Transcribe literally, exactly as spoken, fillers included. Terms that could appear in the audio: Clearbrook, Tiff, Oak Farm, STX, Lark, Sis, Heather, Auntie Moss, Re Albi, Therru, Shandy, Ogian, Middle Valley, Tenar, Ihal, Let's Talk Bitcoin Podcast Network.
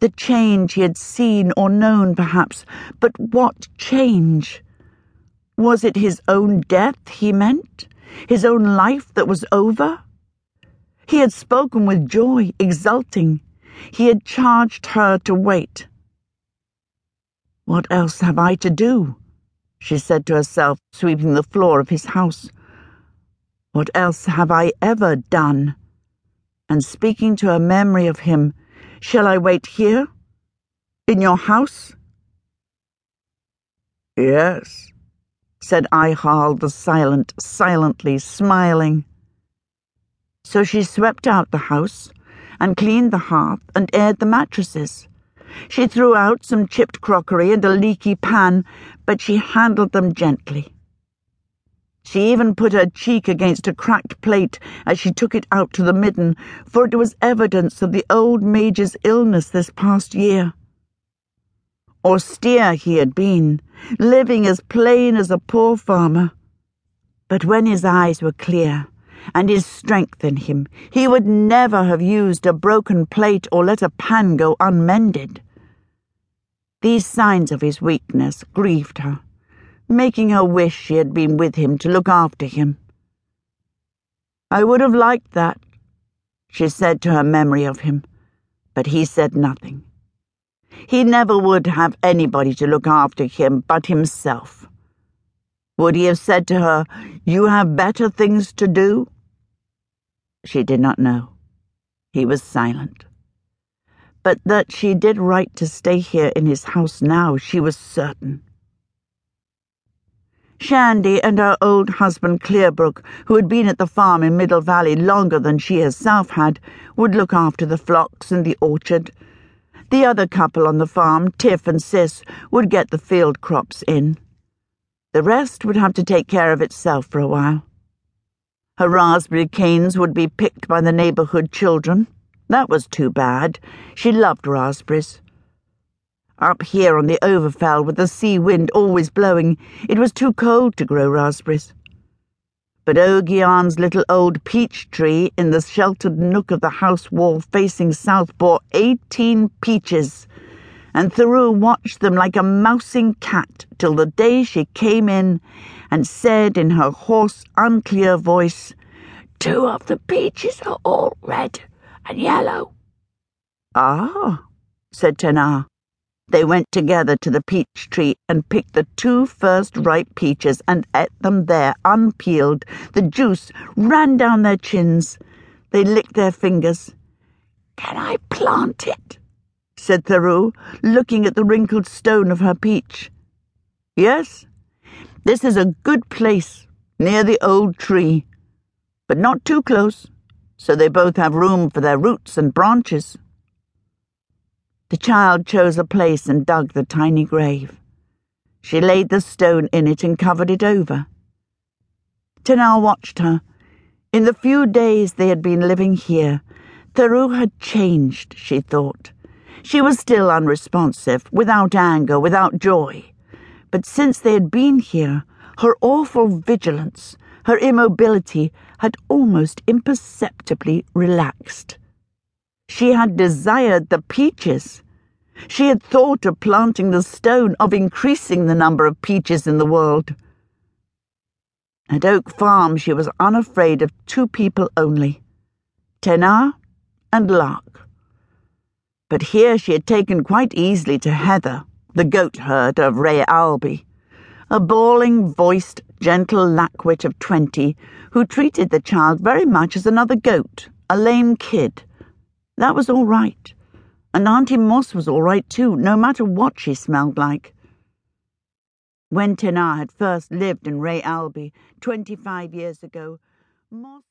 the change he had seen or known, perhaps, but what change? Was it his own death he meant? His own life that was over? He had spoken with joy, exulting. He had charged her to wait. "What else have I to do?" she said to herself, sweeping the floor of his house. "What else have I ever done?" And speaking to her memory of him, "Shall I wait here? In your house?" "Yes," said Ihal the Silent, silently smiling. So she swept out the house and cleaned the hearth and aired the mattresses. She threw out some chipped crockery and a leaky pan, but she handled them gently. She even put her cheek against a cracked plate as she took it out to the midden, for it was evidence of the old major's illness this past year. Austere he had been, living as plain as a poor farmer. But when his eyes were clear and his strength in him, he would never have used a broken plate or let a pan go unmended. These signs of his weakness grieved her, making her wish she had been with him to look after him. "I would have liked that," she said to her memory of him, but he said nothing. He never would have anybody to look after him but himself. Would he have said to her, "You have better things to do"? She did not know. He was silent. But that she did right to stay here in his house now, she was certain. Shandy and her old husband Clearbrook, who had been at the farm in Middle Valley longer than she herself had, would look after the flocks and the orchard. The other couple on the farm, Tiff and Sis, would get the field crops in. The rest would have to take care of itself for a while. Her raspberry canes would be picked by the neighborhood children. That was too bad. She loved raspberries. Up here on the overfell, with the sea wind always blowing, it was too cold to grow raspberries. But Ogian's little old peach tree in the sheltered nook of the house wall facing south bore eighteen peaches, and Therru watched them like a mousing cat till the day she came in and said in her hoarse, unclear voice, "Two of the peaches are all red and yellow." "Ah," said Tenar. They went together to the peach tree and picked the two first ripe peaches and ate them there, unpeeled. The juice ran down their chins. They licked their fingers. "Can I plant it?" said Therru, looking at the wrinkled stone of her peach. "Yes, this is a good place, near the old tree, but not too close, so they both have room for their roots and branches." The child chose a place and dug the tiny grave. She laid the stone in it and covered it over. Tenar watched her. In the few days they had been living here, Therru had changed, she thought. She was still unresponsive, without anger, without joy. But since they had been here, her awful vigilance, her immobility, had almost imperceptibly relaxed. She had desired the peaches. She had thought of planting the stone, of increasing the number of peaches in the world. At Oak Farm she was unafraid of two people only, Tenar and Lark. But here she had taken quite easily to Heather, the goat herd of Re Albi, a bawling-voiced, gentle lackwit of twenty, who treated the child very much as another goat, a lame kid. That was all right, and Auntie Moss was all right too, no matter what she smelled like. When Tenar had first lived in Re Albi, twenty-five years ago, Moss